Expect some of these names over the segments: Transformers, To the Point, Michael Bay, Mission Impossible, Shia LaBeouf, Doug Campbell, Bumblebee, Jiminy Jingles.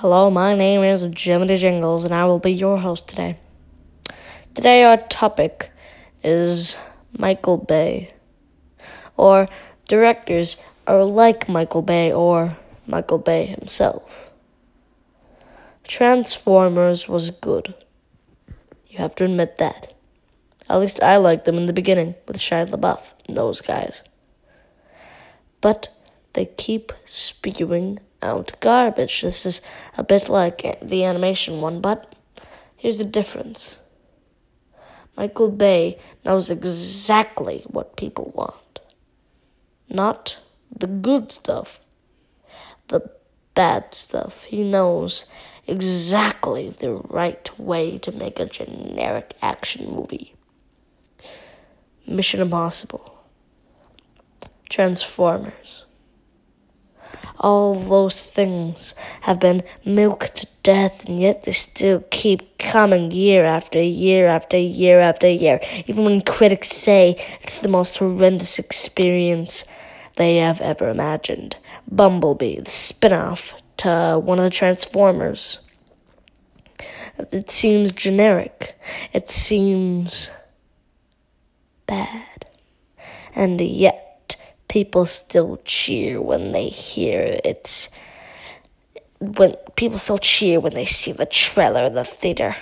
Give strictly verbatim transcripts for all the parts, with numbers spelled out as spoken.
Hello, my name is Jiminy Jingles, and I will be your host today. Today our topic is Michael Bay, or directors are like Michael Bay or Michael Bay himself. Transformers was good. You have to admit that. At least I liked them in the beginning with Shia LaBeouf and those guys. But they keep spewing out garbage. This is a bit like the animation one, but here's the difference. Michael Bay knows exactly what people want. Not the good stuff, the bad stuff. He knows exactly the right way to make a generic action movie. Mission Impossible, Transformers. All those things have been milked to death, and yet they still keep coming year after year after year after year. Even when critics say it's the most horrendous experience they have ever imagined. Bumblebee, the spin-off to one of the Transformers. It seems generic. It seems bad. And yet, people still cheer when they hear it. When people still cheer when they see the trailer in the theater.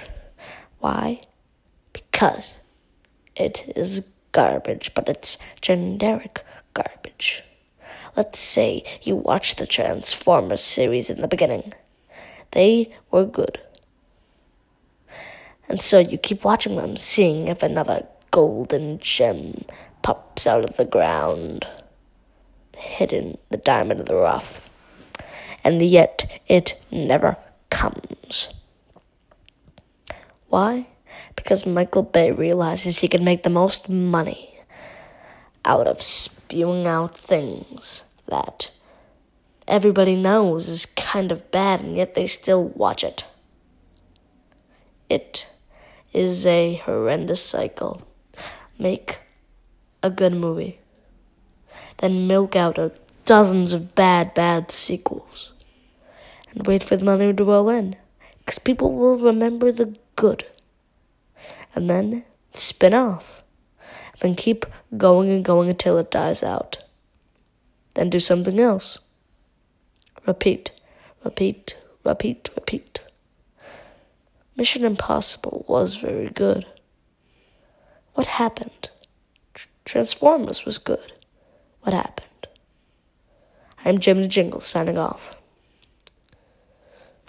Why? Because it is garbage, but it's generic garbage. Let's say you watch the Transformers series in the beginning. They were good. And so you keep watching them, seeing if another golden gem pops out of the ground. Hidden the diamond in the rough, and yet it never comes. Why? Because Michael Bay realizes he can make the most money out of spewing out things that everybody knows is kind of bad, and yet they still watch it. It is a horrendous cycle. Make a good movie, then milk out of dozens of bad, bad sequels. And wait for the money to roll in, because people will remember the good. And then spin off. And then keep going and going until it dies out. Then do something else. Repeat, repeat, repeat, repeat. Mission Impossible was very good. What happened? Transformers was good. What happened? I'm Jiminy Jingles, signing off.